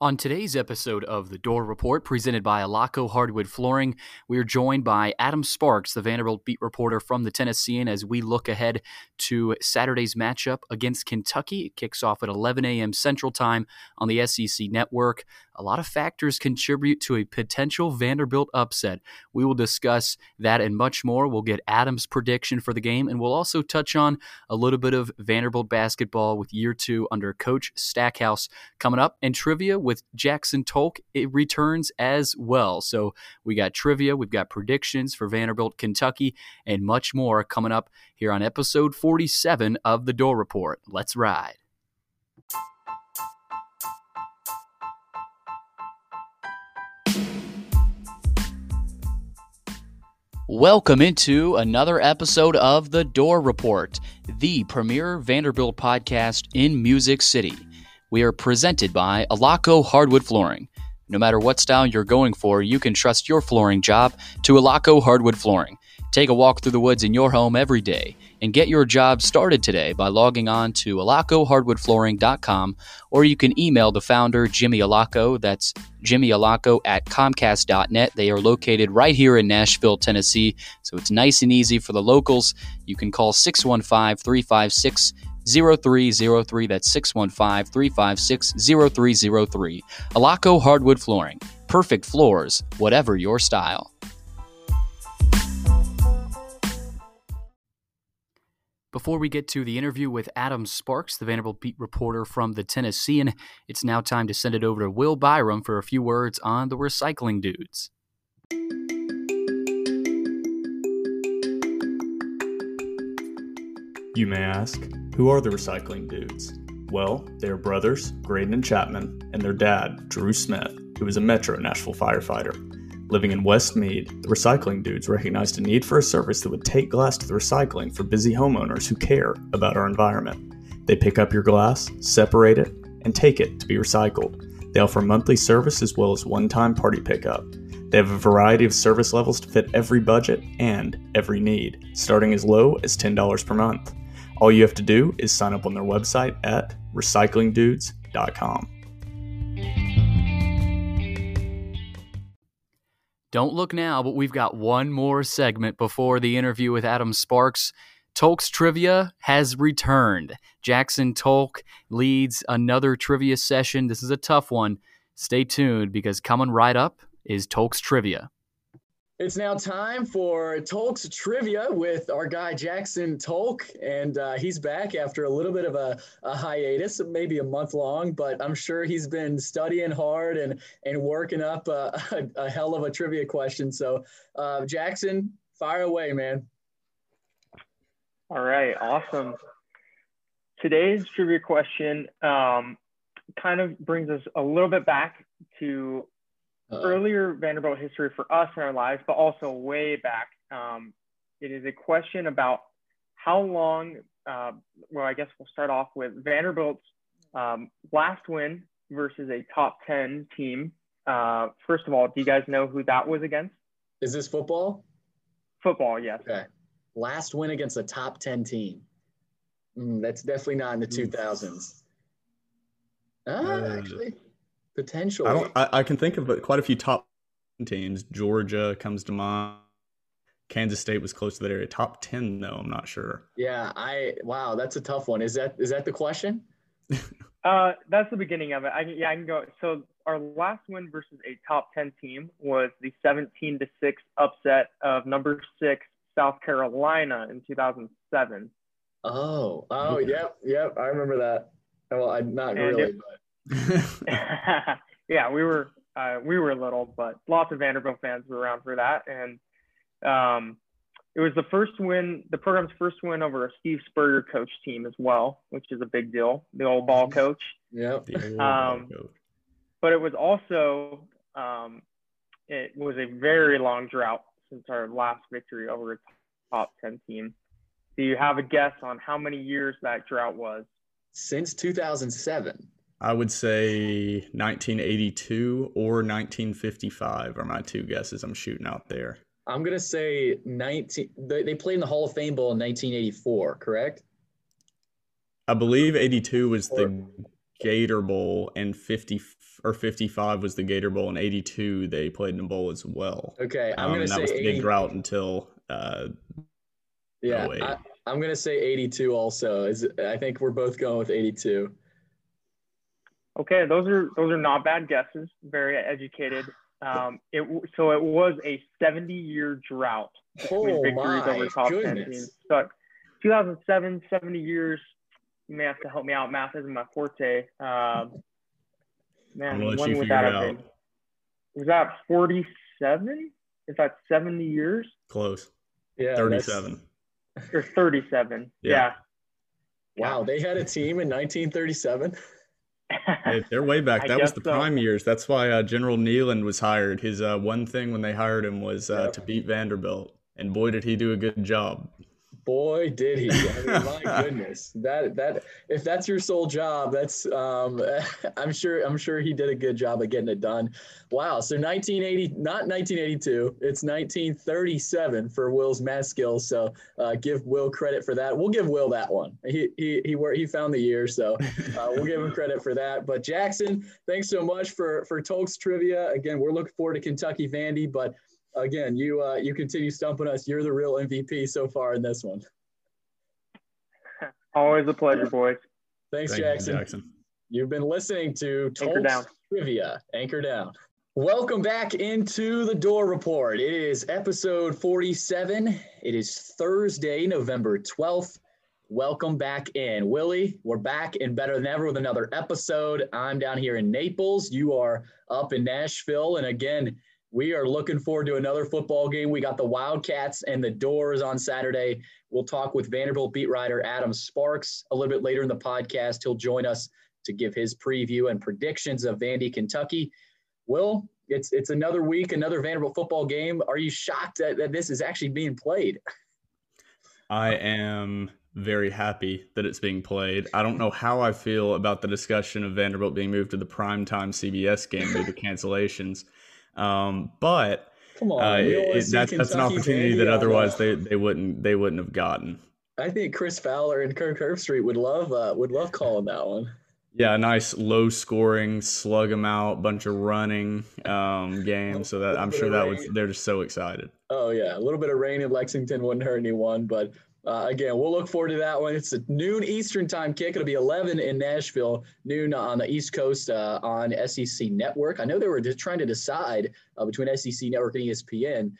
On today's episode of The Dore Report, presented by Alaco Hardwood Flooring, we are joined by Adam Sparks, the Vanderbilt beat reporter from the Tennessean, as we look ahead to Saturday's matchup against Kentucky. It kicks off at 11 a.m. Central Time on the SEC Network. A lot of factors contribute to a potential Vanderbilt upset. We will discuss that and much more. We'll get Adam's prediction for the game, and we'll also touch on a little bit of Vanderbilt basketball with year two under Coach Stackhouse coming up, and trivia with Jackson Tolk. It returns as well. So we got trivia, we've got predictions for Vanderbilt, Kentucky, and much more coming up here on episode 47 of The Dore Report. Let's ride. Welcome into another episode of The Dore Report, the premier Vanderbilt podcast in Music City. We are presented by Alaco Hardwood Flooring. No matter what style you're going for, you can trust your flooring job to Alaco Hardwood Flooring. Take a walk through the woods in your home every day and get your job started today by logging on to alacohardwoodflooring.com, or you can email the founder, Jimmy Alaco. That's Jimmy Alaco at comcast.net. They are located right here in Nashville, Tennessee, so it's nice and easy for the locals. You can call 615-356-0303. That's 615-356-0303. Alaco Hardwood Flooring. Perfect floors, whatever your style. Before we get to the interview with Adam Sparks, the Vanderbilt beat reporter from the Tennessean, it's now time to send it over to Will Byram for a few words on the Recycling Dudes. You may ask, who are the Recycling Dudes? Well, they are brothers, Graydon and Chapman, and their dad, Drew Smith, who is a Metro Nashville firefighter. Living in West Mead, the Recycling Dudes recognized a need for a service that would take glass to the recycling for busy homeowners who care about our environment. They pick up your glass, separate it, and take it to be recycled. They offer monthly service as well as one-time party pickup. They have a variety of service levels to fit every budget and every need, starting as low as $10 per month. All you have to do is sign up on their website at recyclingdudes.com. Don't look now, but we've got one more segment before the interview with Adam Sparks. Tolk's Trivia has returned. Jackson Tolk leads another trivia session. This is a tough one. Stay tuned, because coming right up is Tolk's Trivia. It's now time for Tolk's Trivia with our guy Jackson Tolk, and he's back after a little bit of a hiatus, maybe a month long, but I'm sure he's been studying hard and working up a hell of a trivia question. So Jackson, fire away, man. All right, awesome. Today's trivia question kind of brings us a little bit back to earlier Vanderbilt history for us in our lives, but also way back. It is a question about how long, well, I guess we'll start off with Vanderbilt's last win versus a top 10 team. First of all, do you guys know who that was against? Is this football? Football, yes. Okay. Last win against a top 10 team. That's definitely not in the 2000s. Actually. Potentially. I can think of quite a few top teams. Georgia comes to mind. Kansas State was close to that area. Top 10, though, I'm not sure. Yeah, wow, that's a tough one. Is that the question? That's the beginning of it. I can go. So our last win versus a top 10 team was the 17-6 upset of number 6 South Carolina in 2007. Oh, yep, I remember that. Well, not really, but. Yeah, we were little, but lots of Vanderbilt fans were around for that, and it was the program's first win over a Steve Spurrier coach team as well, which is a big deal. The old ball coach. Yeah. But it was also, it was a very long drought since our last victory over a top 10 team. Do you have a guess on how many years that drought was? Since 2007. I would say 1982 or 1955 are my two guesses I'm shooting out there. I'm going to say they played in the Hall of Fame Bowl in 1984, correct? I believe 82 was the Gator Bowl and 55 was the Gator Bowl, and 82 they played in the bowl as well. Okay, I'm going to say that was the big drought until I'm going to say 82 also. I think we're both going with 82. Okay, those are not bad guesses. Very educated. So it was a 70-year drought between victories over top 10 teams. So 2007, 70 years. You may have to help me out. Math isn't my forte. Man, when was that? Was that 47? Is that 70 years? Close. Yeah. 37. Or 37. Yeah. Wow, they had a team in 1937. Hey, they're way back. That was the prime years. That's why General Neyland was hired. His one thing when they hired him was to beat Vanderbilt. And boy, did he do a good job. Boy, did he. I mean, my goodness. That if that's your sole job, that's I'm sure he did a good job of getting it done. Wow. So 1980, not 1982, it's 1937 for Will's math skills. So give Will credit for that. We'll give Will that one. He found the year, so we'll give him credit for that. But Jackson, thanks so much for Tolk's trivia. Again, we're looking forward to Kentucky Vandy, but again, you continue stumping us. You're the real MVP so far in this one. Always a pleasure, boys. Thanks, Jackson. You've been listening to Tolk's Trivia. Anchor down. Welcome back into the Dore Report. It is episode 47. It is Thursday, November 12th. Welcome back in. Willie, we're back and better than ever with another episode. I'm down here in Naples. You are up in Nashville. And again, we are looking forward to another football game. We got the Wildcats and the Doors on Saturday. We'll talk with Vanderbilt beat writer Adam Sparks a little bit later in the podcast. He'll join us to give his preview and predictions of Vandy, Kentucky. Will, it's another week, another Vanderbilt football game. Are you shocked that this is actually being played? I am very happy that it's being played. I don't know how I feel about the discussion of Vanderbilt being moved to the primetime CBS game due to cancellations. But come on, that's an opportunity that otherwise they wouldn't have gotten. I think Chris Fowler and Kirk Herbstreit would love calling that one. Yeah, a nice low scoring, slug them out, bunch of running game. So that I'm sure they're just so excited. Oh yeah, a little bit of rain in Lexington wouldn't hurt anyone. But again, we'll look forward to that one. It's a noon Eastern time kick. It'll be 11 in Nashville, noon on the East Coast on SEC Network. I know they were just trying to decide between SEC Network and ESPN,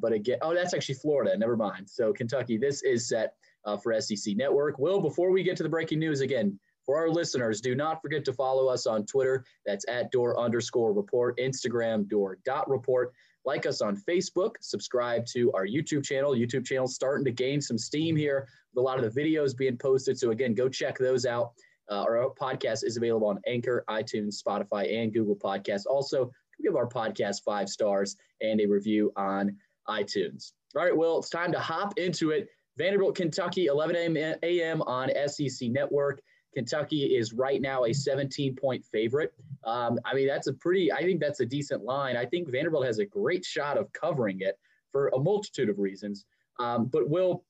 but again, that's actually Florida. Never mind. So Kentucky, this is set for SEC Network. Will, before we get to the breaking news again, for our listeners, do not forget to follow us on Twitter. That's @Dore_report, Instagram, Dore.report. Like us on Facebook, subscribe to our YouTube channel. YouTube channel's starting to gain some steam here with a lot of the videos being posted. So again, go check those out. Our podcast is available on Anchor, iTunes, Spotify, and Google Podcasts. Also, give our podcast 5 stars and a review on iTunes. All right, well, it's time to hop into it. Vanderbilt, Kentucky, 11 a.m. on SEC Network. Kentucky is right now a 17-point favorite. I think that's a decent line. I think Vanderbilt has a great shot of covering it for a multitude of reasons. But will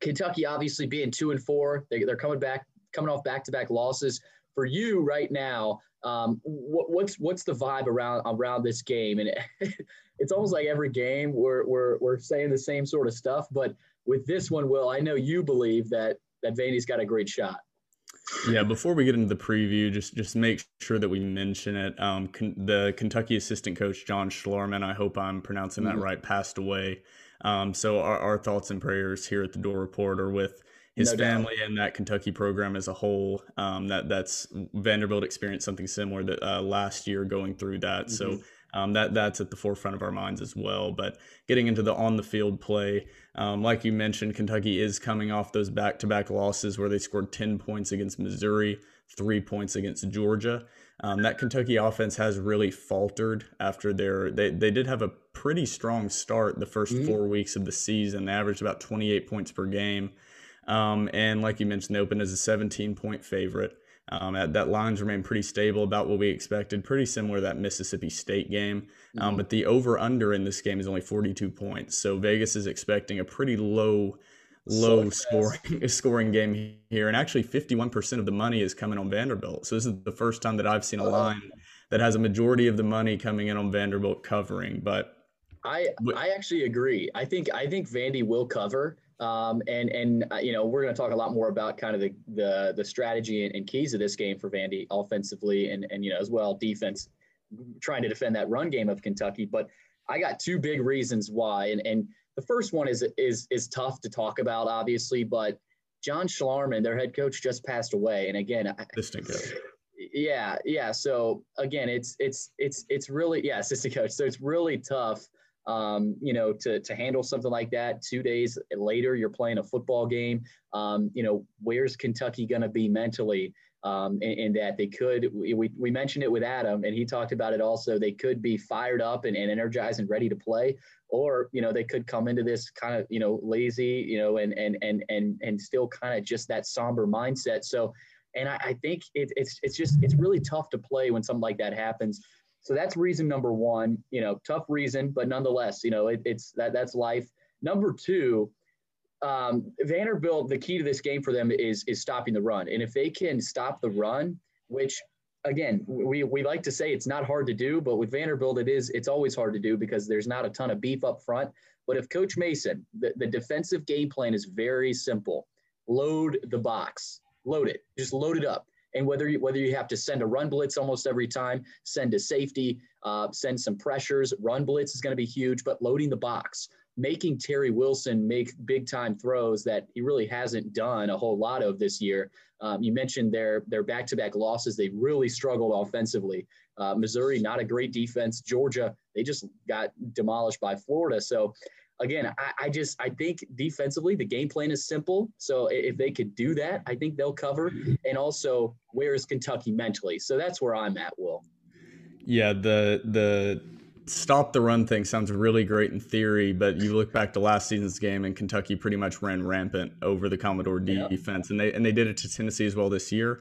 Kentucky obviously being 2-4, they're coming off back-to-back losses. For you right now, what's the vibe around this game? And it's almost like every game we're saying the same sort of stuff. But with this one, Will, I know you believe that Vandy's got a great shot. Yeah, before we get into the preview, just make sure that we mention it. The Kentucky assistant coach, John Schlarman, I hope I'm pronouncing that right, passed away. So our thoughts and prayers here at the Dore Report are with his family and that Kentucky program as a whole. That's Vanderbilt experienced something similar that last year going through that. So that's at the forefront of our minds as well. But getting into the on-the-field play, like you mentioned, Kentucky is coming off those back-to-back losses where they scored 10 points against Missouri, 3 points against Georgia. That Kentucky offense has really faltered after their they did have a pretty strong start the first 4 weeks of the season. They averaged about 28 points per game. And like you mentioned, they opened as a 17-point favorite. That line's remained pretty stable, about what we expected, pretty similar to that Mississippi State game. But the over-under in this game is only 42 points. So Vegas is expecting a pretty low scoring game here. And actually 51% of the money is coming on Vanderbilt. So this is the first time that I've seen a line that has a majority of the money coming in on Vanderbilt covering. But I actually agree. I think Vandy will cover. And we're going to talk a lot more about kind of the strategy and keys of this game for Vandy offensively and as well defense, trying to defend that run game of Kentucky. But I got two big reasons why, and the first one is tough to talk about, obviously, but John Schlarman, their head coach, just passed away, and again, assistant coach. Yeah. So again, it's really assistant coach. So it's really tough. To handle something like that 2 days later, you're playing a football game. Where's Kentucky going to be mentally in that they could, we mentioned it with Adam and he talked about it also. They could be fired up and energized and ready to play, or, they could come into this kind of, lazy, and still kind of just that somber mindset. So, and I think it's really tough to play when something like that happens. So that's reason number one, tough reason, but nonetheless, it's that's life. Number two, Vanderbilt, the key to this game for them is stopping the run. And if they can stop the run, which again, we like to say it's not hard to do, but with Vanderbilt, it's always hard to do because there's not a ton of beef up front. But if Coach Mason, the defensive game plan is very simple. Load the box, load it, just load it up. And whether you have to send a run blitz almost every time, send a safety, send some pressures, run blitz is going to be huge, but loading the box, making Terry Wilson make big time throws that he really hasn't done a whole lot of this year. You mentioned their back-to-back losses. They really struggled offensively. Missouri, not a great defense. Georgia, they just got demolished by Florida. So again, I think defensively the game plan is simple. So if they could do that, I think they'll cover. And also, where is Kentucky mentally? So that's where I'm at, Will. Yeah, the stop the run thing sounds really great in theory, but you look back to last season's game and Kentucky pretty much ran rampant over the Commodore defense, and they did it to Tennessee as well this year.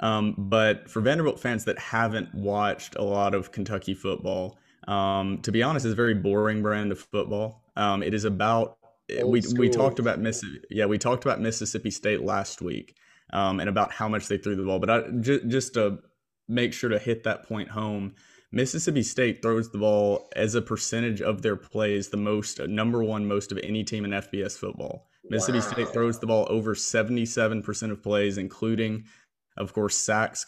But for Vanderbilt fans that haven't watched a lot of Kentucky football, to be honest, it's a very boring brand of football. It is about we talked about Mississippi State last week and about how much they threw the ball. But just to make sure to hit that point home, Mississippi State throws the ball as a percentage of their plays the most, number one most of any team in FBS football. Mississippi State throws the ball over 77% of plays, including, of course, sacks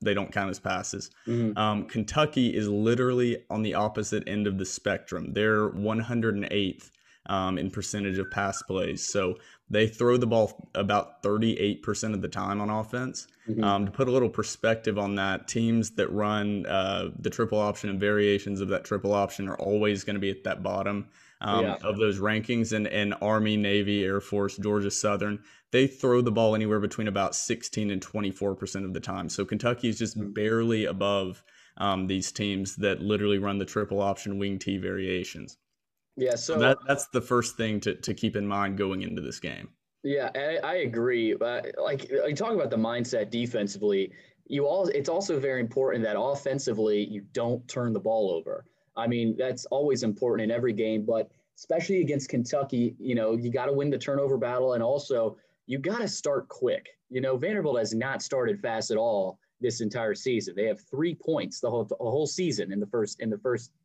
they don't count as passes. Mm-hmm. Kentucky is literally on the opposite end of the spectrum. They're 108th in percentage of pass plays. So they throw the ball about 38% of the time on offense. Mm-hmm. To put a little perspective on that, teams that run the triple option and variations of that triple option are always going to be at that bottom of those rankings. And Army, Navy, Air Force, Georgia Southern, they throw the ball anywhere between about 16 and 24% of the time. So Kentucky is just barely above these teams that literally run the triple option wing T variations. Yeah, so that's the first thing to keep in mind going into this game. Yeah, I agree. But like talking about the mindset defensively, it's also very important that offensively you don't turn the ball over. I mean, that's always important in every game, but especially against Kentucky, you got to win the turnover battle, and also you got to start quick. Vanderbilt has not started fast at all this entire season. They have 3 points the whole season in the first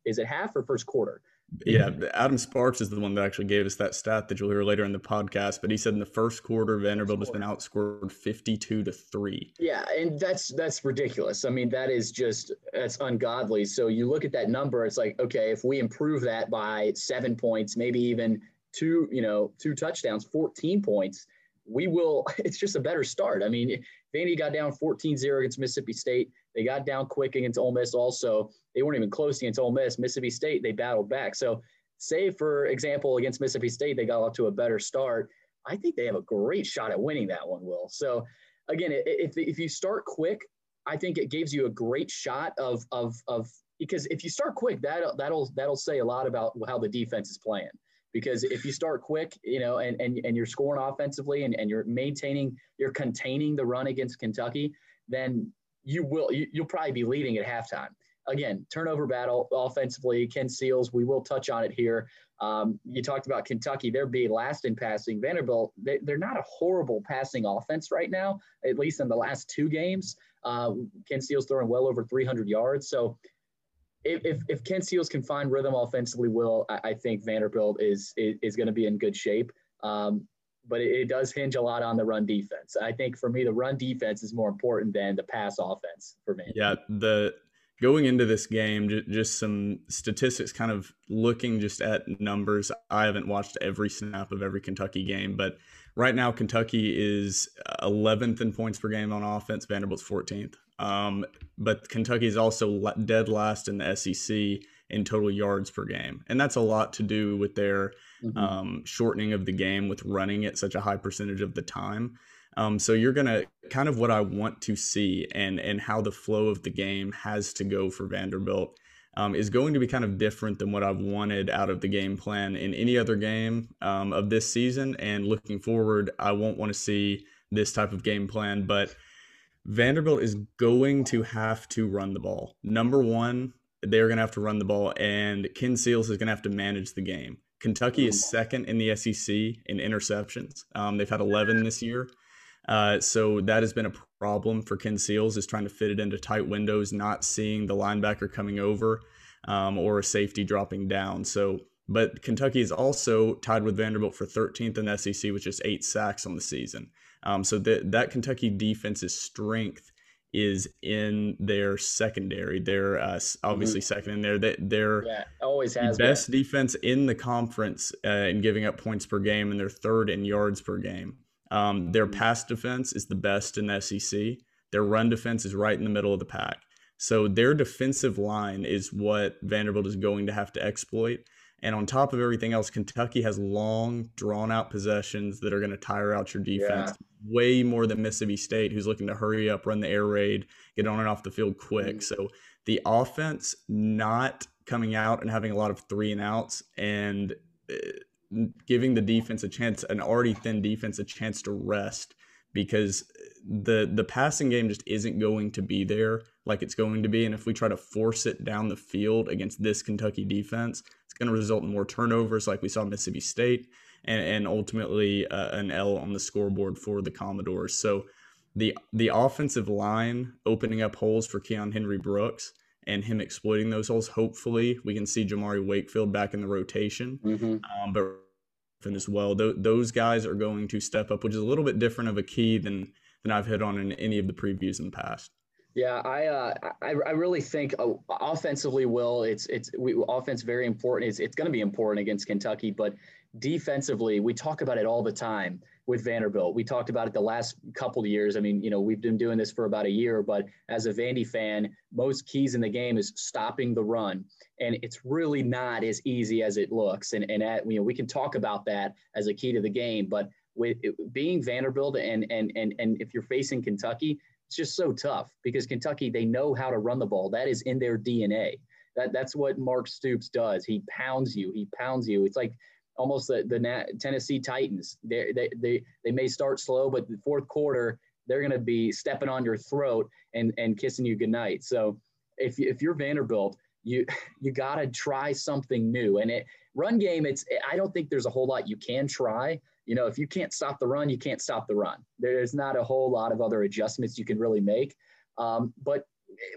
is it half or first quarter? Yeah, Adam Sparks is the one that actually gave us that stat that you'll hear later in the podcast. But he said in the first quarter, Vanderbilt has been outscored 52-3. Yeah, and that's ridiculous. I mean, that's ungodly. So you look at that number, it's like, okay, if we improve that by 7 points, maybe even two touchdowns, 14 points, it's just a better start. I mean, Vandy got down 14-0 against Mississippi State. They got down quick against Ole Miss also. They weren't even close against Ole Miss. Mississippi State, they battled back. So say, for example, against Mississippi State, they got off to a better start. I think they have a great shot at winning that one, Will. So, again, if you start quick, I think it gives you a great shot of because if you start quick, that'll say a lot about how the defense is playing. Because if you start quick, you know, and you're scoring offensively and you're maintaining, you're containing the run against Kentucky, then you'll probably be leading at halftime. Again, turnover battle offensively, Ken Seals, we will touch on it here. You talked about Kentucky, they're being last in passing. Vanderbilt, they're not a horrible passing offense right now, at least in the last two games. Ken Seals throwing well over 300 yards. So if Ken Seals can find rhythm offensively, I think Vanderbilt is going to be in good shape. But it does hinge a lot on the run defense. I think for me, the run defense is more important than the pass offense for me. Yeah, going into this game, just some statistics, kind of looking just at numbers. I haven't watched every snap of every Kentucky game, but right now Kentucky is 11th in points per game on offense. Vanderbilt's 14th. But Kentucky is also dead last in the SEC in total yards per game. And that's a lot to do with their shortening of the game with running at such a high percentage of the time. So you're going to kind of what I want to see and how the flow of the game has to go for Vanderbilt is going to be kind of different than what I've wanted out of the game plan in any other game of this season. And looking forward, I won't want to see this type of game plan, but Vanderbilt is going to have to run the ball. Number one, they're going to have to run the ball, and Ken Seals is going to have to manage the game. Kentucky is second in the SEC in interceptions. They've had 11 this year. So that has been a problem for Ken Seals, is trying to fit it into tight windows, not seeing the linebacker coming over or a safety dropping down. But Kentucky is also tied with Vanderbilt for 13th in the SEC, with just 8 sacks on the season. So that Kentucky defense's strength is in their secondary. They're obviously second in there. They're always has the best defense in the conference in giving up points per game, and they're third in yards per game. Their pass defense is the best in the SEC. Their run defense is right in the middle of the pack. So their defensive line is what Vanderbilt is going to have to exploit. And on top of everything else, Kentucky has long, drawn-out possessions that are going to tire out your defense way more than Mississippi State, who's looking to hurry up, run the air raid, get on and off the field quick. So the offense not coming out and having a lot of three-and-outs and giving the defense a chance, an already thin defense, a chance to rest, because the passing game just isn't going to be there like it's going to be. And if we try to force it down the field against this Kentucky defense, it's going to result in more turnovers like we saw Mississippi State and ultimately an L on the scoreboard for the Commodores. So the offensive line opening up holes for Keyon Henry-Brooks and him exploiting those holes. Hopefully we can see Jamari Wakefield back in the rotation, but as well, those guys are going to step up, which is a little bit different of a key than I've hit on in any of the previews in the past. Yeah, I really think offensively, Will, offense very important. It's going to be important against Kentucky, but defensively, we talk about it all the time with Vanderbilt. We talked about it the last couple of years. I mean, you know, we've been doing this for about a year, but as a Vandy fan, most keys in the game is stopping the run. And it's really not as easy as it looks. And we can talk about that as a key to the game, but with it, being Vanderbilt and if you're facing Kentucky, it's just so tough, because Kentucky, they know how to run the ball. That is in their DNA. That's what Mark Stoops does. He pounds you. It's like almost the Tennessee Titans. They may start slow, but the fourth quarter, they're going to be stepping on your throat and kissing you goodnight. So if you're Vanderbilt, you got to try something new. And run game, I don't think there's a whole lot you can try. You know, if you can't stop the run, you can't stop the run. There's not a whole lot of other adjustments you can really make. But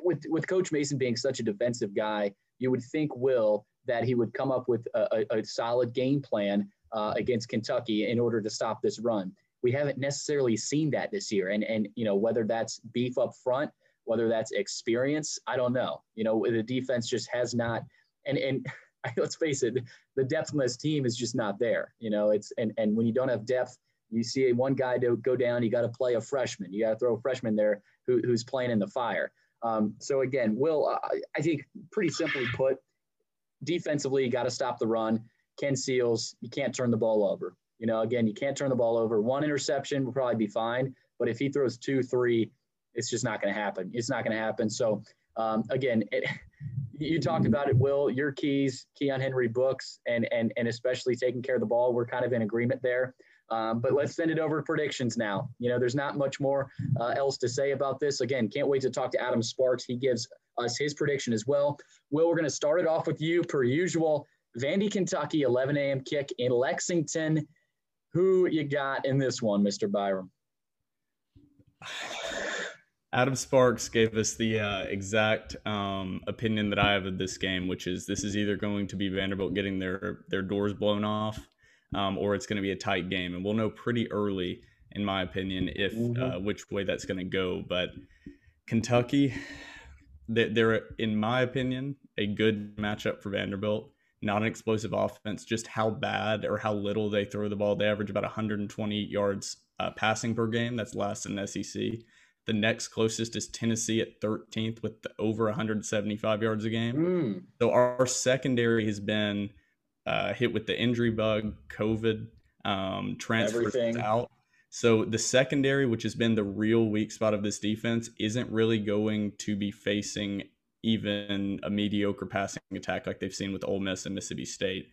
with Coach Mason being such a defensive guy, you would think, Will, that he would come up with a solid game plan against Kentucky in order to stop this run. We haven't necessarily seen that this year. And you know, whether that's beef up front, whether that's experience, I don't know. You know, the defense just has not – and let's face it, the depth on this team is just not there. You know, and when you don't have depth, you see one guy to go down, you got to play a freshman. You got to throw a freshman there who's playing in the fire. So, again, Will, I think pretty simply put, defensively, you got to stop the run. Ken Seals, you can't turn the ball over. You know, again, you can't turn the ball over. One interception will probably be fine, but if he throws 2, 3, It's just not going to happen. It's not going to happen. So, again, you talked about it, Will, your keys, Keyon Henry-Brooks, and especially taking care of the ball. We're kind of in agreement there. But let's send it over to predictions now. You know, there's not much more else to say about this. Again, can't wait to talk to Adam Sparks. He gives us his prediction as well. Will, we're going to start it off with you per usual. Vandy, Kentucky, 11 a.m. kick in Lexington. Who you got in this one, Mr. Byram? Adam Sparks gave us the exact opinion that I have of this game, which is this is either going to be Vanderbilt getting their doors blown off or it's going to be a tight game. And we'll know pretty early, in my opinion, if which way that's going to go. But Kentucky, they're, in my opinion, a good matchup for Vanderbilt. Not an explosive offense, just how bad or how little they throw the ball. They average about 120 yards passing per game. That's last in the SEC. The next closest is Tennessee at 13th with over 175 yards a game. So our secondary has been hit with the injury bug, COVID, transfers out. So the secondary, which has been the real weak spot of this defense, isn't really going to be facing even a mediocre passing attack like they've seen with Ole Miss and Mississippi State.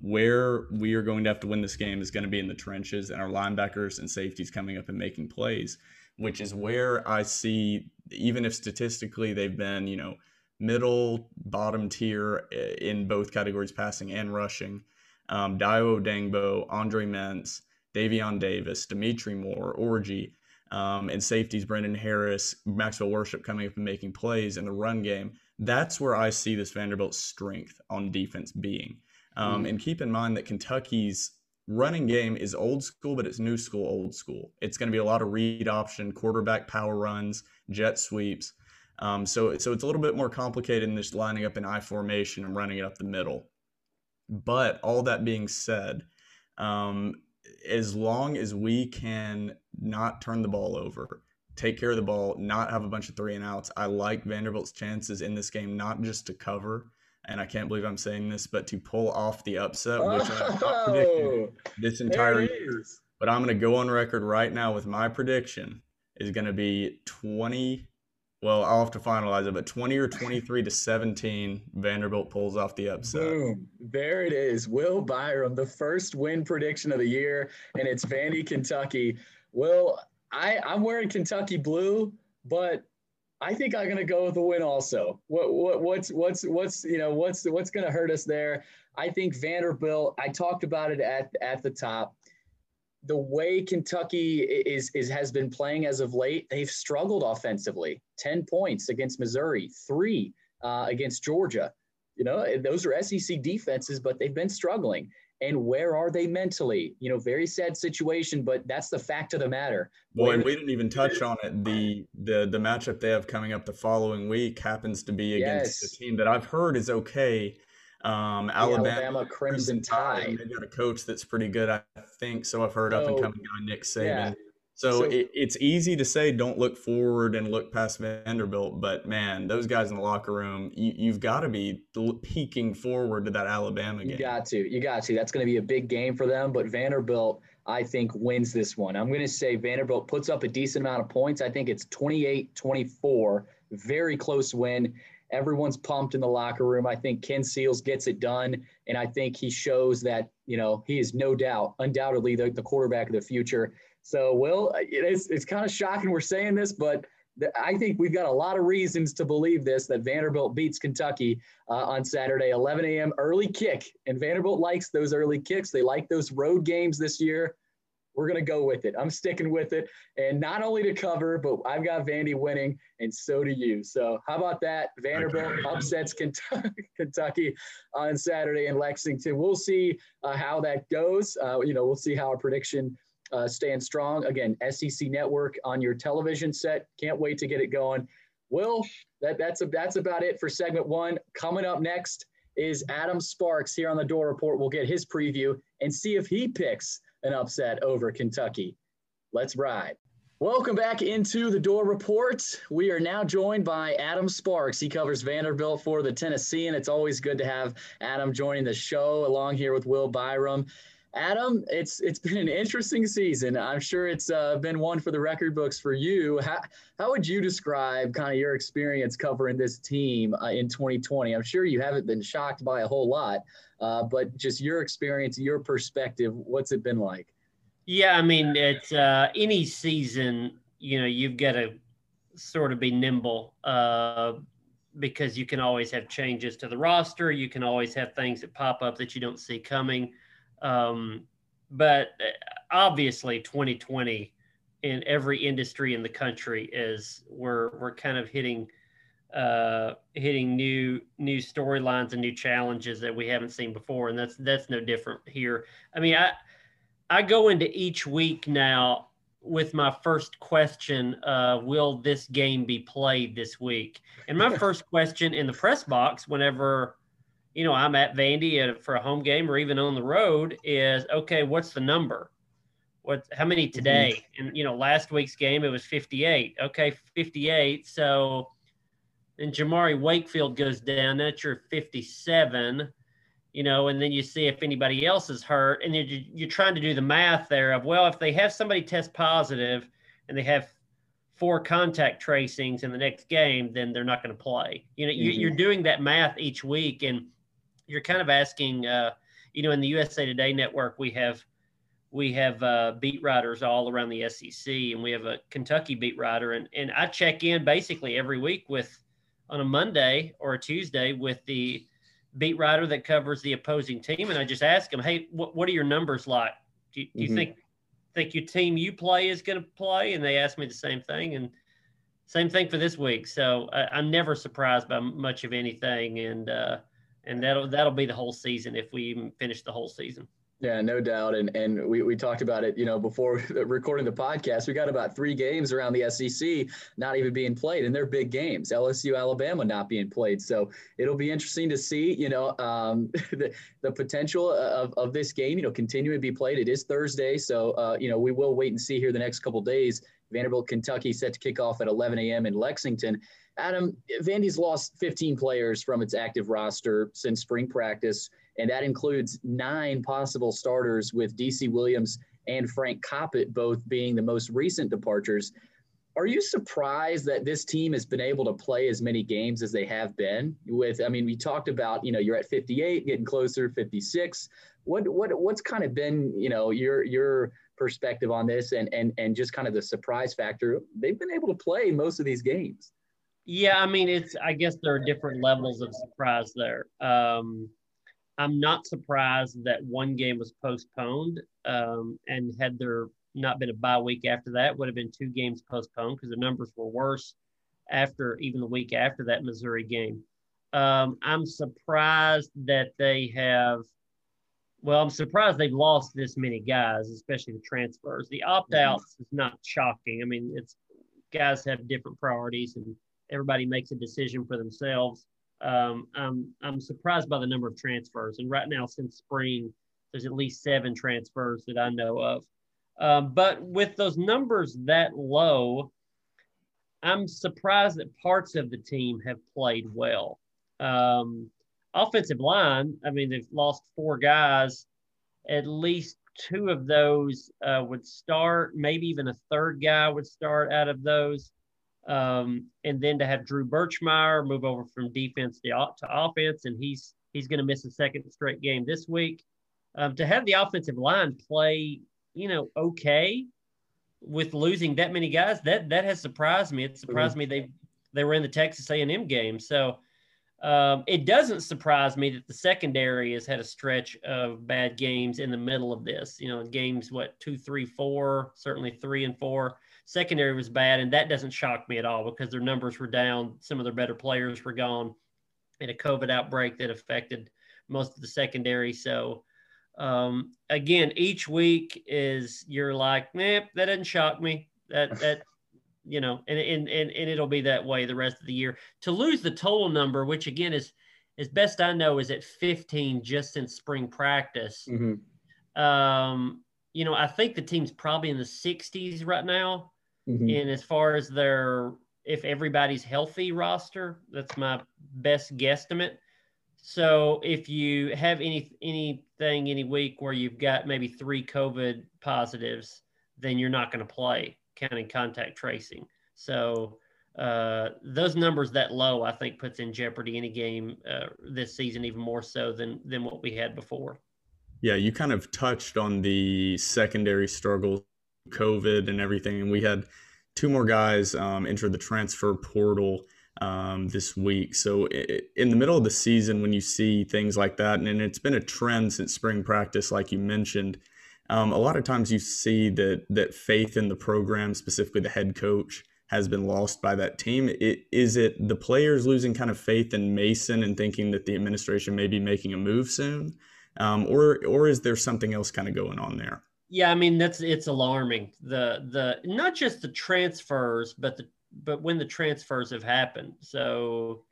Where we are going to have to win this game is going to be in the trenches and our linebackers and safeties coming up and making plays, which is where I see, even if statistically they've been, you know, middle, bottom tier in both categories, passing and rushing, Daiwo Dangbo, Andre Mintz, Davion Davis, Dimitri Moore, Orji, and safeties, Brendan Harris, Maxwell Worship coming up and making plays in the run game. That's where I see this Vanderbilt strength on defense being. And keep in mind that Kentucky's running game is old school, but it's new school, old school. It's going to be a lot of read option, quarterback power runs, jet sweeps. So it's a little bit more complicated than just lining up in I formation and running it up the middle. But all that being said, as long as we can not turn the ball over, take care of the ball, not have a bunch of 3-and-outs, I like Vanderbilt's chances in this game, not just to cover, and I can't believe I'm saying this, but to pull off the upset, which I'm not predicting this entire year. But I'm going to go on record right now with my prediction is going to be 20 – well, I'll have to finalize it, but 20 or 23 to 17, Vanderbilt pulls off the upset. Boom. There it is. Will Byram, the first win prediction of the year, and it's Vandy, Kentucky. Will, I'm wearing Kentucky blue, but – I think I'm going to go with the win also. What's going to hurt us there? I think Vanderbilt, I talked about it at the top. The way Kentucky has been playing as of late, they've struggled offensively. 10 points against Missouri, 3 against Georgia. You know, those are SEC defenses, but they've been struggling. And where are they mentally? You know, very sad situation, but that's the fact of the matter. Well, and we didn't even touch on it. The matchup they have coming up the following week happens to be against a team that I've heard is okay. Alabama Crimson Tide. They got a coach that's pretty good, I think. So I've heard up-and-coming guy Nick Saban. Yeah. So it's easy to say don't look forward and look past Vanderbilt, but, man, those guys in the locker room, you've got to be peeking forward to that Alabama game. You got to. That's going to be a big game for them, but Vanderbilt, I think, wins this one. I'm going to say Vanderbilt puts up a decent amount of points. I think it's 28-24, very close win. Everyone's pumped in the locker room. I think Ken Seals gets it done, and I think he shows that, you know, he is undoubtedly the quarterback of the future. So, Will, it's kind of shocking we're saying this, but I think we've got a lot of reasons to believe this, that Vanderbilt beats Kentucky on Saturday, 11 a.m. early kick. And Vanderbilt likes those early kicks. They like those road games this year. We're going to go with it. I'm sticking with it. And not only to cover, but I've got Vandy winning, and so do you. So how about that? Vanderbilt upsets Kentucky on Saturday in Lexington. We'll see how that goes. We'll see how our prediction stand strong. Again, SEC Network on your television set. Can't wait to get it going. Will, that's about it for segment one. Coming up next is Adam Sparks here on The Dore Report. We'll get his preview and see if he picks an upset over Kentucky. Let's ride. Welcome back into The Dore Report. We are now joined by Adam Sparks. He covers Vanderbilt for the Tennessean. It's always good to have Adam joining the show along here with Will Byram. Adam, it's been an interesting season. I'm sure it's been one for the record books for you. How would you describe kind of your experience covering this team in 2020? I'm sure you haven't been shocked by a whole lot, but just your experience, your perspective, what's it been like? Yeah, I mean, it's any season, you know, you've got to sort of be nimble because you can always have changes to the roster. You can always have things that pop up that you don't see coming. But obviously 2020 in every industry in the country is we're kind of hitting new storylines and new challenges that we haven't seen before. And that's no different here. I mean, I go into each week now with my first question, will this game be played this week? And my first question in the press box, whenever, you know, I'm at Vandy for a home game or even on the road is, okay, what's the number? How many today? And, you know, last week's game, it was 58. Okay, 58. So then Jamari Wakefield goes down. That's your 57, you know, and then you see if anybody else is hurt. And you're trying to do the math there of, well, if they have somebody test positive and they have 4 contact tracings in the next game, then they're not going to play. You know, you're doing that math each week. And you're kind of asking, you know, in the USA Today Network, we have beat writers all around the SEC, and we have a Kentucky beat writer, and I check in basically every week on a Monday or a Tuesday with the beat writer that covers the opposing team, and I just ask them, hey, what are your numbers like? Do you think your team you play is going to play? And they ask me the same thing, and same thing for this week. So I'm never surprised by much of anything, and that'll be the whole season if we even finish the whole season. Yeah, no doubt. And we talked about it, you know, before recording the podcast, we got about 3 games around the SEC not even being played, and they're big games, LSU, Alabama not being played. So it'll be interesting to see, you know, the potential of this game, you know, continuing to be played. It is Thursday. So, you know, we will wait and see here the next couple of days. Vanderbilt, Kentucky set to kick off at 11 a.m. in Lexington. Adam, Vandy's lost 15 players from its active roster since spring practice, and that includes 9 possible starters, with D.C. Williams and Frank Coppett both being the most recent departures. Are you surprised that this team has been able to play as many games as they have been? I mean, we talked about, you know, you're at 58, getting closer to 56. What's kind of been, you know, your perspective on this and just kind of the surprise factor? They've been able to play most of these games. Yeah, I mean, I guess there are different levels of surprise there. I'm not surprised that one game was postponed, and had there not been a bye week after that, would have been 2 games postponed because the numbers were worse after even the week after that Missouri game. I'm surprised that I'm surprised they've lost this many guys, especially the transfers. The opt-outs is not shocking. I mean, it's guys have different priorities and everybody makes a decision for themselves. I'm surprised by the number of transfers. And right now, since spring, there's at least 7 transfers that I know of. But with those numbers that low, I'm surprised that parts of the team have played well. Offensive line, I mean, they've lost 4 guys. At least 2 of those would start. Maybe even a 3rd guy would start out of those. And then to have Drew Birchmeier move over from defense to offense, and he's going to miss a 2nd straight game this week. To have the offensive line play, you know, okay with losing that many guys, that has surprised me. It surprised me they were in the Texas A&M game. So it doesn't surprise me that the secondary has had a stretch of bad games in the middle of this. You know, games, 2, 3, 4, certainly 3 and 4. Secondary was bad, and that doesn't shock me at all because their numbers were down. Some of their better players were gone in a COVID outbreak that affected most of the secondary. So, again, each week you're like, man, that doesn't shock me. That you know, and it'll be that way the rest of the year. To lose the total number, which, again, is as best I know is at 15 just since spring practice. You know, I think the team's probably in the 60s right now. And as far as if everybody's healthy roster, that's my best guesstimate. So if you have any week where you've got maybe 3 COVID positives, then you're not going to play, counting contact tracing. So those numbers that low, I think, puts in jeopardy any game this season, even more so than what we had before. Yeah, you kind of touched on the secondary struggle, COVID and everything, and we had 2 more guys enter the transfer portal this week. So in the middle of the season, when you see things like that, and it's been a trend since spring practice, like you mentioned, a lot of times you see that faith in the program, specifically the head coach, has been lost by that team. Is it the players losing kind of faith in Mason and thinking that the administration may be making a move soon? Or is there something else kind of going on there? Yeah, I mean, it's alarming. The not just the transfers, but when the transfers have happened. So,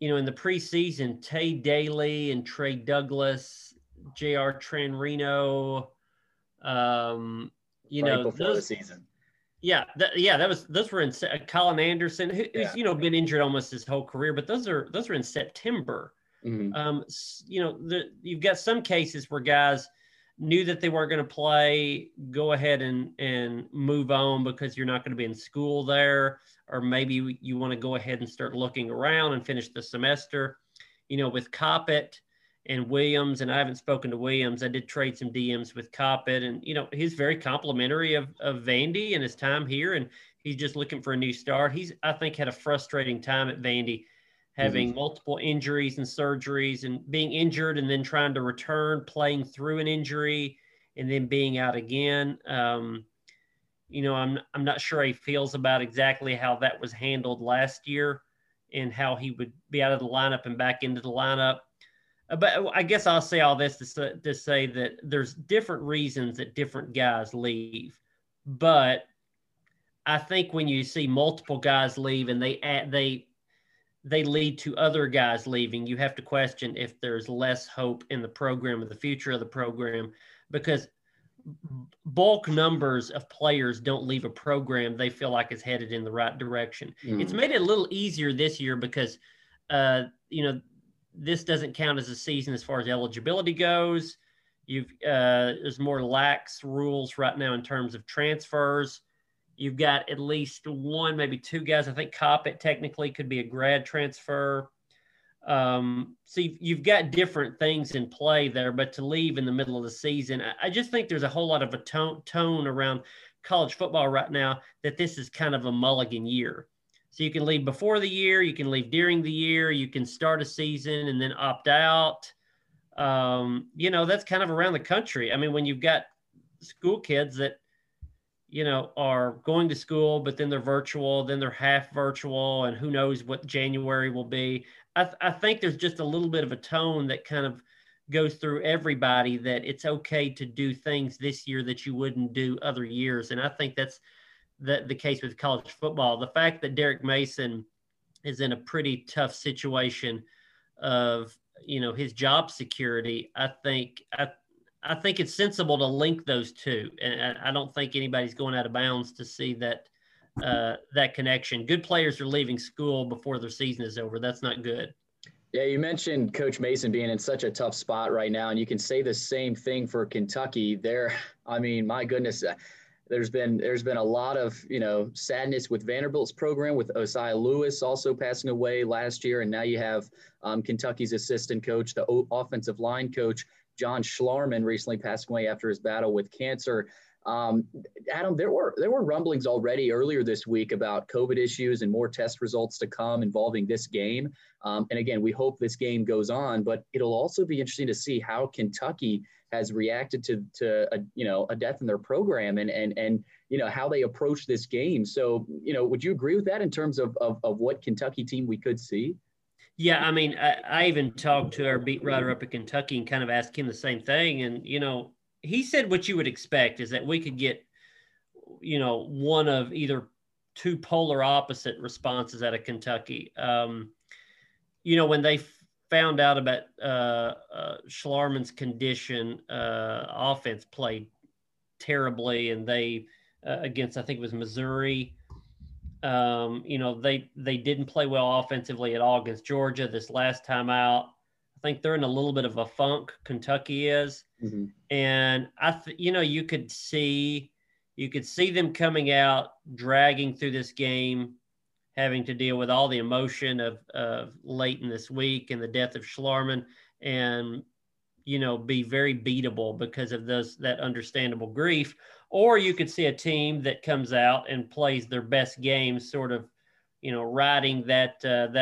you know, in the preseason, Tay Daly and Trey Douglas, J.R. Tranreno, before the season. Yeah, those were in Colin Anderson, who's been injured almost his whole career, but those are in September. Mm-hmm. You've got some cases where guys knew that they weren't going to play, go ahead and move on because you're not going to be in school there, or maybe you want to go ahead and start looking around and finish the semester. You know, with Coppett and Williams, and I haven't spoken to Williams. I did trade some DMs with Coppett, and, you know, he's very complimentary of Vandy and his time here, and he's just looking for a new start. He's, I think, had a frustrating time at Vandy, having mm-hmm. multiple injuries and surgeries and being injured and then trying to return, playing through an injury and then being out again. I'm not sure he feels about exactly how that was handled last year and how he would be out of the lineup and back into the lineup. But I guess I'll say all this to say that there's different reasons that different guys leave. But I think when you see multiple guys leave and they lead to other guys leaving, you have to question if there's less hope in the program or the future of the program, because bulk numbers of players don't leave a program they feel like is headed in the right direction. Mm-hmm. It's made it a little easier this year because, this doesn't count as a season as far as eligibility goes. There's more lax rules right now in terms of transfers. You've got at least 1, maybe 2 guys. I think Coppett technically could be a grad transfer. So you've got different things in play there, but to leave in the middle of the season, I just think there's a whole lot of a tone around college football right now that this is kind of a mulligan year. So you can leave before the year, you can leave during the year, you can start a season and then opt out. That's kind of around the country. I mean, when you've got school kids that, are going to school, but then they're virtual, then they're half virtual, and who knows what January will be. I think there's just a little bit of a tone that kind of goes through everybody that it's okay to do things this year that you wouldn't do other years. And I think that's the case with college football. The fact that Derek Mason is in a pretty tough situation of, his job security, I think it's sensible to link those two, and I don't think anybody's going out of bounds to see that that connection. Good players are leaving school before their season is over. That's not good. Yeah, you mentioned Coach Mason being in such a tough spot right now, and you can say the same thing for Kentucky. My goodness, there's been a lot of sadness with Vanderbilt's program, with Osai Lewis also passing away last year, and now you have Kentucky's assistant coach, the offensive line coach, John Schlarman, recently passed away after his battle with cancer. Adam, there were rumblings already earlier this week about COVID issues and more test results to come involving this game. And again, we hope this game goes on, but it'll also be interesting to see how Kentucky has reacted to a death in their program and how they approach this game. So, would you agree with that in terms of what Kentucky team we could see? Yeah, I mean, I even talked to our beat writer up at Kentucky and kind of asked him the same thing. And, he said what you would expect is that we could get, one of either 2 polar opposite responses out of Kentucky. When they found out about Schlarman's condition, offense played terribly. And they, against, I think it was Missouri, they didn't play well offensively at all against Georgia this last time out. I think they're in a little bit of a funk. Kentucky is, mm-hmm. and you could see them coming out, dragging through this game, having to deal with all the emotion of Leighton this week and the death of Schlarman, and be very beatable because of that understandable grief. Or you could see a team that comes out and plays their best game, sort of, riding that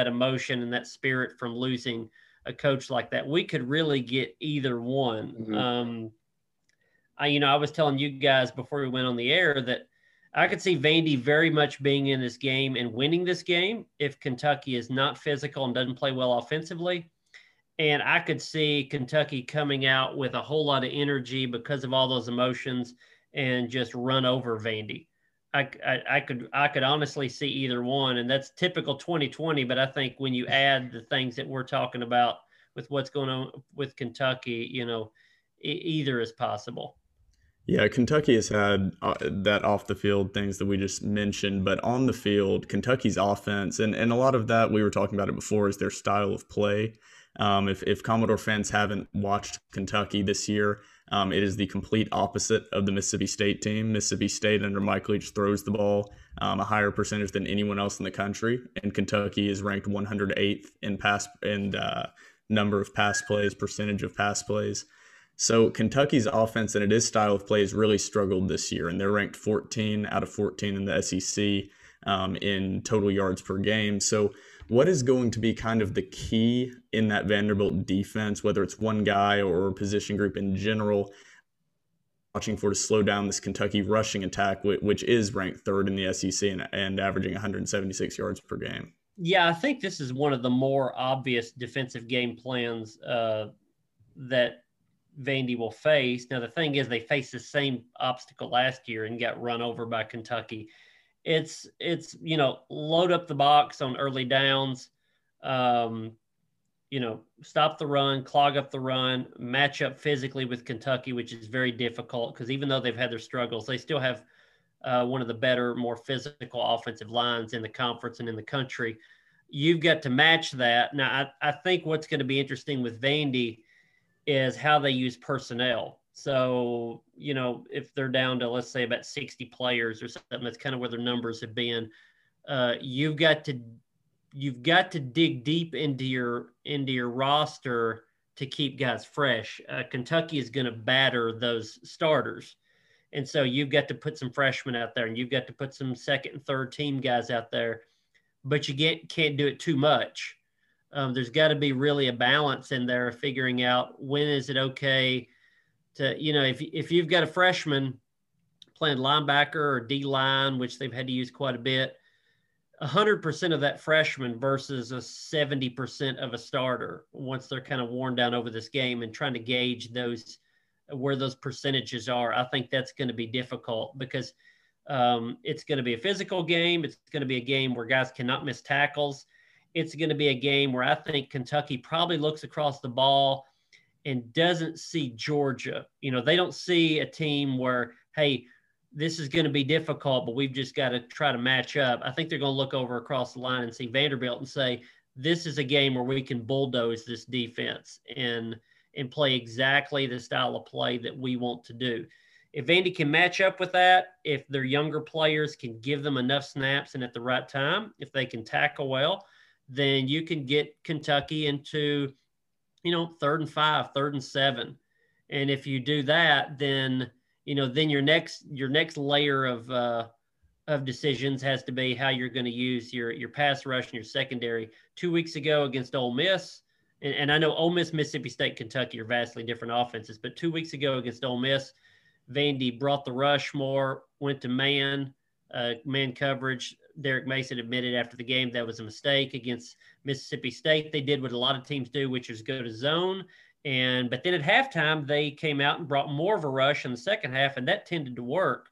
emotion and that spirit from losing a coach like that. We could really get either one. Mm-hmm. I was telling you guys before we went on the air that I could see Vandy very much being in this game and winning this game if Kentucky is not physical and doesn't play well offensively. And I could see Kentucky coming out with a whole lot of energy because of all those emotions and just run over Vandy. I could honestly see either one, and that's typical 2020. But I think when you add the things that we're talking about with what's going on with Kentucky, either is possible. Yeah, Kentucky has had that off the field things that we just mentioned, but on the field, Kentucky's offense and a lot of that, we were talking about it before, is their style of play. If Commodore fans haven't watched Kentucky this year, it is the complete opposite of the Mississippi State team. Mississippi State under Mike Leach throws the ball a higher percentage than anyone else in the country, and Kentucky is ranked 108th in pass and number of pass plays, percentage of pass plays. So Kentucky's offense and its style of play has really struggled this year, and they're ranked 14 out of 14 in the SEC in total yards per game. So what is going to be kind of the key in that Vanderbilt defense, whether it's one guy or a position group in general, watching for to slow down this Kentucky rushing attack, which is ranked third in the SEC and averaging 176 yards per game? Yeah, I think this is one of the more obvious defensive game plans that Vandy will face. Now, the thing is they faced the same obstacle last year and got run over by Kentucky. It's load up the box on early downs, stop the run, clog up the run, match up physically with Kentucky, which is very difficult because even though they've had their struggles, they still have one of the better, more physical offensive lines in the conference and in the country. You've got to match that. Now, I think what's going to be interesting with Vandy is how they use personnel. So, if they're down to, let's say, about 60 players or something, that's kind of where their numbers have been. You've got to dig deep into your roster to keep guys fresh. Kentucky is going to batter those starters. And so you've got to put some freshmen out there, and you've got to put some second and third team guys out there, but you can't do it too much. There's got to be really a balance in there of figuring out when is it okay to, if you've got a freshman playing linebacker or D-line, which they've had to use quite a bit, 100% of that freshman versus a 70% of a starter once they're kind of worn down over this game, and trying to gauge where those percentages are. I think that's going to be difficult because it's going to be a physical game. It's going to be a game where guys cannot miss tackles. It's going to be a game where I think Kentucky probably looks across the ball and doesn't see Georgia. They don't see a team where, hey, this is going to be difficult, but we've just got to try to match up. I think they're going to look over across the line and see Vanderbilt and say, this is a game where we can bulldoze this defense and play exactly the style of play that we want to do. If Vandy can match up with that, if their younger players can give them enough snaps and at the right time, if they can tackle well, then you can get Kentucky into, third and 5, third and 7. And if you do that, then, then your next layer of decisions has to be how you're going to use your pass rush and your secondary. 2 weeks ago against Ole Miss, and I know Ole Miss, Mississippi State, Kentucky are vastly different offenses, but 2 weeks ago against Ole Miss, Vandy brought the rush more, went to man coverage. Derek Mason admitted after the game that was a mistake. Against Mississippi State, they did what a lot of teams do, which is go to zone. But then at halftime, they came out and brought more of a rush in the second half, and that tended to work.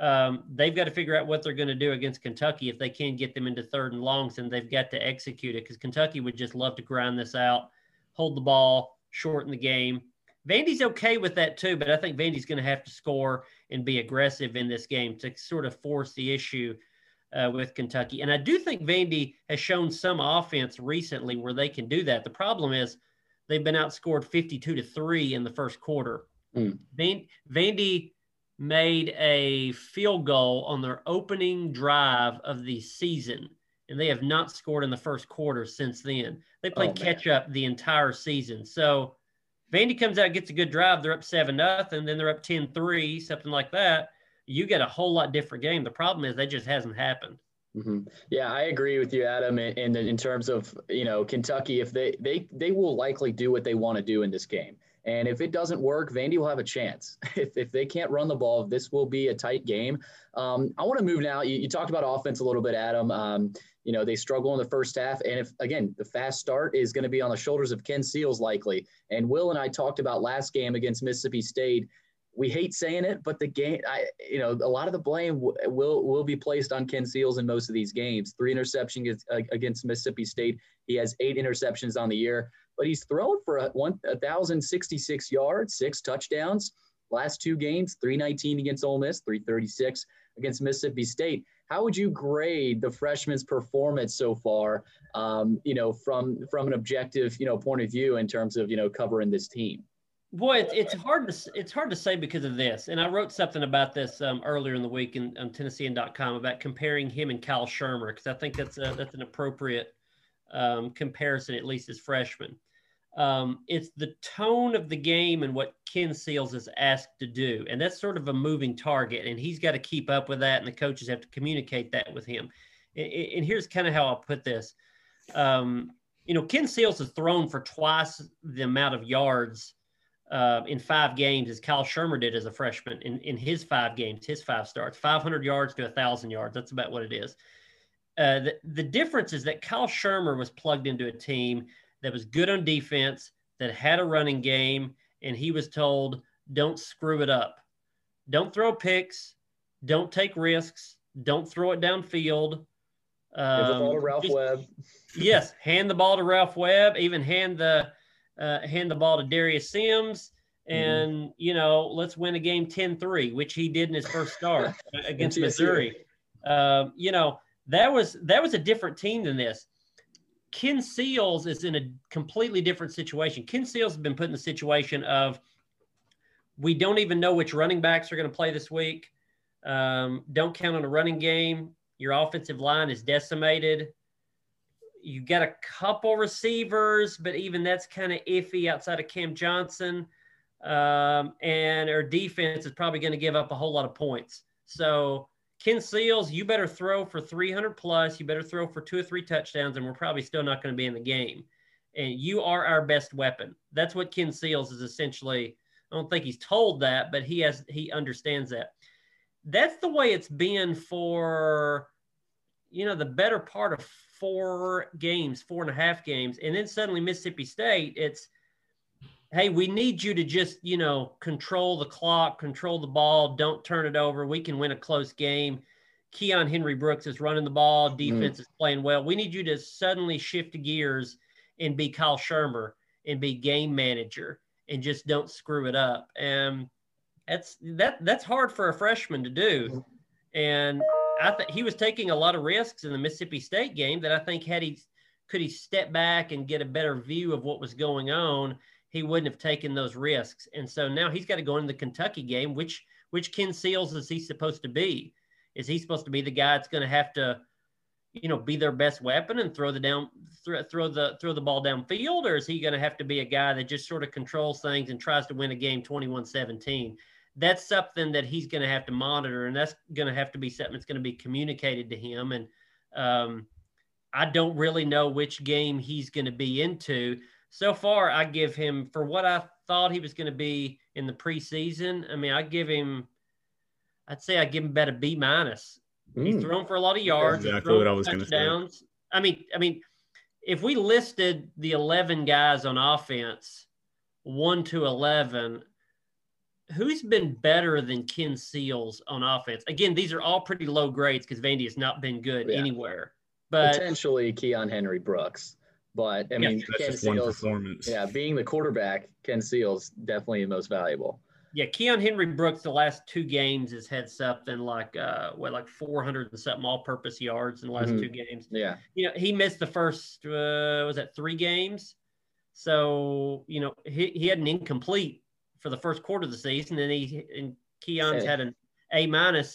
They've got to figure out what they're going to do against Kentucky if they can get them into third and longs, and they've got to execute it because Kentucky would just love to grind this out, hold the ball, shorten the game. Vandy's okay with that too, but I think Vandy's going to have to score and be aggressive in this game to sort of force the issue with Kentucky. And I do think Vandy has shown some offense recently where they can do that. The problem is they've been outscored 52-3 in the first quarter. Vandy made a field goal on their opening drive of the season, and they have not scored in the first quarter since then. They played catch-up the entire season. So Vandy comes out, gets a good drive. They're up 7-0, then they're up 10-3, something like that. You get a whole lot different game. The problem is that just hasn't happened. Mm-hmm. Yeah, I agree with you, Adam. And in terms of, you know, Kentucky, if they will likely do what they want to do in this game. And if it doesn't work, Vandy will have a chance. If they can't run the ball, this will be a tight game. I want to move now. You talked about offense a little bit, Adam. You know, they struggle in the first half. And if, again, the fast start is going to be on the shoulders of Ken Seals likely. And Will and I talked about last game against Mississippi State. We hate saying it, but the game, a lot of the blame will be placed on Ken Seals in most of these games. 3 interceptions against Mississippi State. He has 8 interceptions on the year, but he's thrown for 1,066 yards, 6 touchdowns. Last 2 games, 319 against Ole Miss, 336 against Mississippi State. How would you grade the freshman's performance so far, from an objective, point of view in terms of, covering this team? Boy, it's hard to say because of this. And I wrote something about this earlier in the week on Tennessean.com about comparing him and Kyle Shurmur, because I think that's an appropriate comparison, at least as freshmen. It's the tone of the game and what Ken Seals is asked to do. And that's sort of a moving target, and he's got to keep up with that, and the coaches have to communicate that with him. And here's kind of how I'll put this. Ken Seals has thrown for twice the amount of yards in 5 games as Kyle Shurmur did as a freshman in his 5 games, his 5 starts, 500 yards to 1,000 yards. That's about what it is. The difference is that Kyle Shurmur was plugged into a team that was good on defense, that had a running game, and he was told, don't screw it up. Don't throw picks. Don't take risks. Don't throw it downfield. Hand the ball to Ralph Webb. Yes, hand the ball to Ralph Webb, even hand the ball to Darius Sims, and, let's win a game 10-3, which he did in his first start against Missouri. That was a different team than this. Ken Seals is in a completely different situation. Ken Seals has been put in the situation of, we don't even know which running backs are going to play this week. Don't count on a running game. Your offensive line is decimated. You got a couple receivers, but even that's kind of iffy outside of Cam Johnson. And our defense is probably going to give up a whole lot of points. So Ken Seals, you better throw for 300 plus. You better throw for 2 or 3 touchdowns, and we're probably still not going to be in the game. And you are our best weapon. That's what Ken Seals is essentially. I don't think he's told that, but he understands that. That's the way it's been for, the better part of 4 games, 4.5 games. And then suddenly Mississippi State, it's, hey, we need you to just, control the clock, control the ball, don't turn it over. We can win a close game. Keyon Henry-Brooks is running the ball. Defense is playing well. We need you to suddenly shift gears and be Kyle Shurmur and be game manager and just don't screw it up. And that's hard for a freshman to do. And I think he was taking a lot of risks in the Mississippi State game that I think could he step back and get a better view of what was going on, he wouldn't have taken those risks. And so now he's got to go into the Kentucky game, which Ken Seals is he supposed to be? Is he supposed to be the guy that's going to have to, be their best weapon and throw the ball downfield, or is he going to have to be a guy that just sort of controls things and tries to win a game 21-17? That's something that he's going to have to monitor, and that's going to have to be something that's going to be communicated to him. And I don't really know which game he's going to be into. So far, I give him, for what I thought he was going to be in the preseason, I mean, I'd give him about a B-. He's thrown for a lot of yards. That's exactly what I was going to say. I mean, if we listed the 11 guys on offense, 1 to 11 – who's been better than Ken Seals on offense? Again, these are all pretty low grades because Vandy has not been good anywhere. But potentially Keyon Henry-Brooks. But, I mean, that's Ken just Seals, one performance. Yeah, being the quarterback, Ken Seals definitely most valuable. Yeah, Keyon Henry-Brooks the last 2 games has had something like, 400 and something all-purpose yards in the last 2 games. Yeah. He missed the first, 3 games? So, you know, he had an incomplete for the first quarter of the season, and Keon's had an A-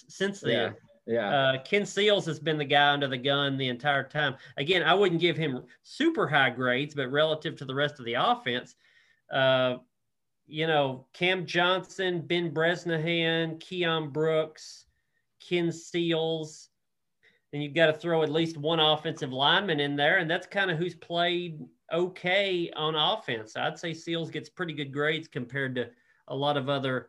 since then. Yeah. Ken Seals has been the guy under the gun the entire time. Again, I wouldn't give him super high grades, but relative to the rest of the offense, you know, Cam Johnson, Ben Bresnahan, Keyon Brooks, Ken Seals, and you've got to throw at least one offensive lineman in there, and that's kind of who's played okay on offense. I'd say Seals gets pretty good grades compared to a lot of other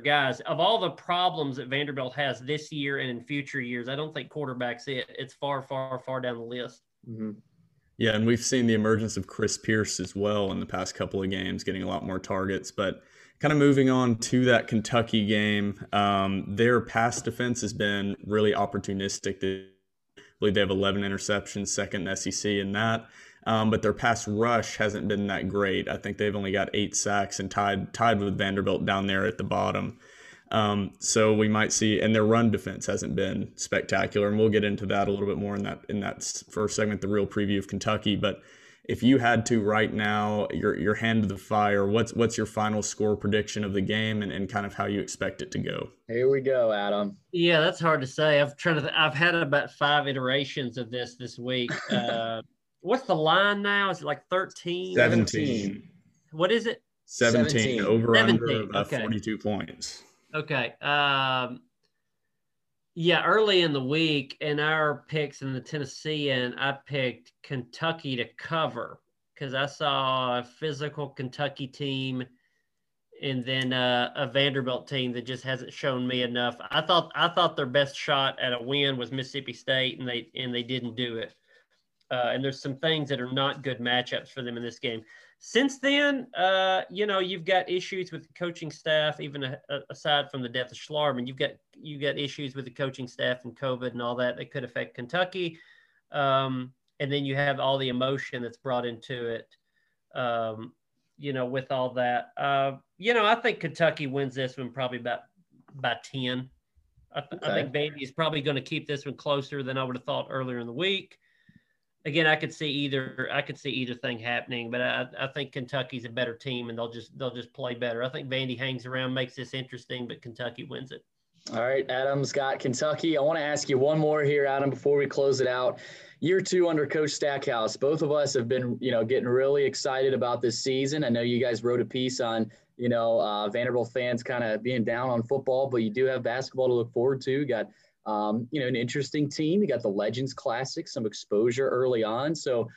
guys. Of all the problems that Vanderbilt has this year and in future years, I don't think quarterback's it. It's far, far, far down the list. Mm-hmm. Yeah, and we've seen the emergence of Chris Pierce as well in the past couple of games, getting a lot more targets. But kind of moving on to that Kentucky game, their pass defense has been really opportunistic. I believe they have 11 interceptions, second in SEC in that. But their pass rush hasn't been that great. I think they've only got 8 sacks and tied with Vanderbilt down there at the bottom. So we might see, and their run defense hasn't been spectacular. And we'll get into that a little bit more in that first segment, the real preview of Kentucky. But if you had to right now, your hand to the fire, what's your final score prediction of the game and kind of how you expect it to go? Here we go, Adam. Yeah, that's hard to say. I've had about 5 iterations of this week. What's the line now? Is it like 13? 17. What is it? 17. Over 17. Under 42 points. Okay. Yeah, early in the week in our picks in the Tennessean, I picked Kentucky to cover because I saw a physical Kentucky team and then a Vanderbilt team that just hasn't shown me enough. I thought their best shot at a win was Mississippi State, and they didn't do it. And there's some things that are not good matchups for them in this game. Since then, you know, you've got issues with the coaching staff, even aside from the death of Schlarman. You've got issues with the coaching staff and COVID and all that could affect Kentucky. And then you have all the emotion that's brought into it, you know, with all that. You know, I think Kentucky wins this one probably by 10. I think Vandy is probably going to keep this one closer than I would have thought earlier in the week. Again, I could see either thing happening, but I think Kentucky's a better team, and they'll just play better. I think Vandy hangs around, makes this interesting, but Kentucky wins it. All right, Adam's got Kentucky. I want to ask you one more here, Adam, before we close it out. Year 2 under Coach Stackhouse, both of us have been, you know, getting really excited about this season. I know you guys wrote a piece on, you know, Vanderbilt fans kind of being down on football, but you do have basketball to look forward to. You got you know, an interesting team. You got the Legends Classic, some exposure early on. So,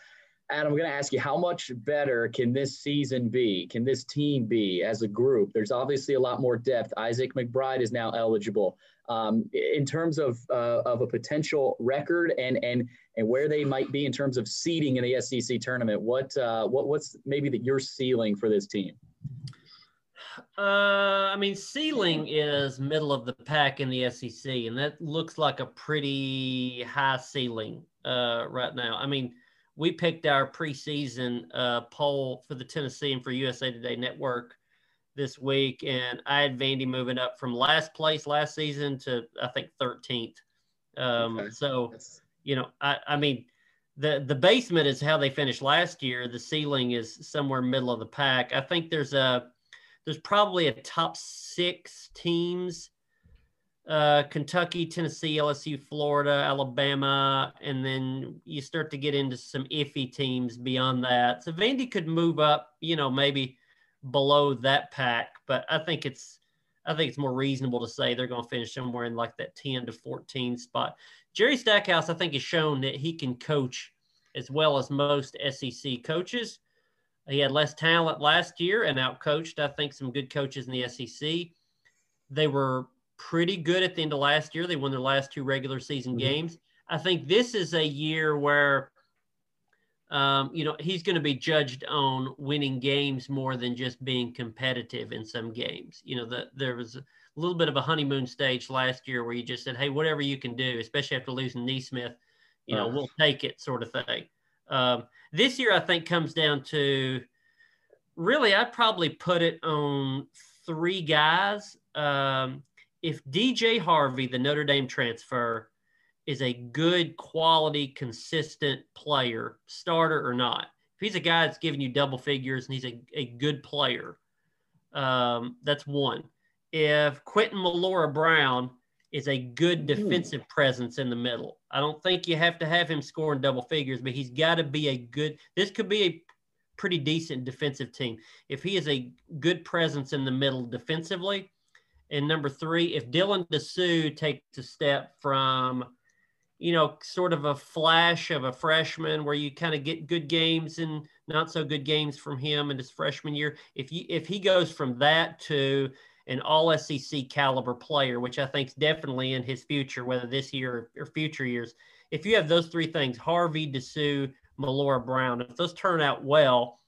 Adam, I'm going to ask you, how much better can this season be? Can this team be as a group? There's obviously a lot more depth. Isaac McBride is now eligible. In terms of a potential record and where they might be in terms of seeding in the SEC tournament, what's maybe your ceiling for this team? I mean, ceiling is middle of the pack in the SEC, and that looks like a pretty high ceiling right now. I mean, we picked our preseason poll for the Tennessee and for USA Today Network this week, and I had Vandy moving up from last place last season to, I think, 13th. So, you know, I mean, the basement is how they finished last year. The ceiling is somewhere middle of the pack. I think there's probably a top 6 teams, Kentucky, Tennessee, LSU, Florida, Alabama, and then you start to get into some iffy teams beyond that. So Vandy could move up, you know, maybe below that pack, but I think it's more reasonable to say they're going to finish somewhere in like that 10 to 14 spot. Jerry Stackhouse, I think, has shown that he can coach as well as most SEC coaches. He had less talent last year and outcoached, I think, some good coaches in the SEC. They were pretty good at the end of last year. They won their last 2 regular season games. I think this is a year where, you know, he's going to be judged on winning games more than just being competitive in some games. You know, there was a little bit of a honeymoon stage last year where you just said, hey, whatever you can do, especially after losing Neesmith, you know, we'll take it sort of thing. This year, I think, comes down to really, I'd probably put it on 3 guys. If DJ Harvey, the Notre Dame transfer, is a good quality, consistent player, starter or not, if he's a guy that's giving you double figures and he's a good player, that's one. If Quentin Malora Brown is a good defensive presence in the middle, I don't think you have to have him scoring double figures, but he's got to be a good – this could be a pretty decent defensive team. If he is a good presence in the middle defensively. And number three, if Dylan DeSue takes a step from, you know, sort of a flash of a freshman where you kind of get good games and not so good games from him in his freshman year, if he goes from that to an all-SEC caliber player, which I think is definitely in his future, whether this year or future years, if you have those three things, Harvey, DeSue, Malora Brown, if those turn out well,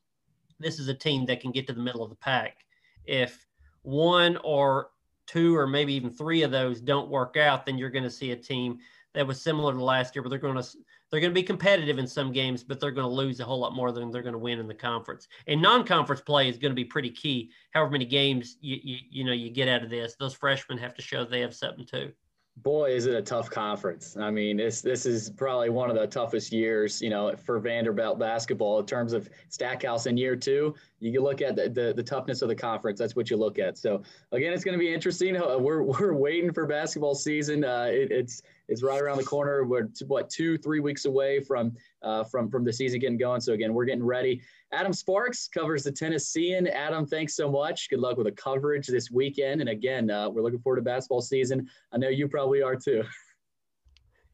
this is a team that can get to the middle of the pack. If one or two or maybe even three of those don't work out, then you're going to see a team that was similar to last year, but they're going to be competitive in some games, but they're going to lose a whole lot more than they're going to win in the conference. And non-conference play is going to be pretty key. However many games you get out of this, those freshmen have to show they have something too. Boy, is it a tough conference. I mean, this is probably one of the toughest years, you know, for Vanderbilt basketball in terms of Stackhouse in year two. You can look at the toughness of the conference. That's what you look at. So, again, it's going to be interesting. We're waiting for basketball season. It's right around the corner. We're, what, 2-3 weeks away from the season getting going. So, again, we're getting ready. Adam Sparks covers the Tennessean. Adam, thanks so much. Good luck with the coverage this weekend. And, again, we're looking forward to basketball season. I know you probably are too.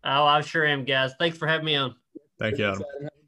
Oh, I sure am, guys. Thanks for having me on. Thank you, Adam.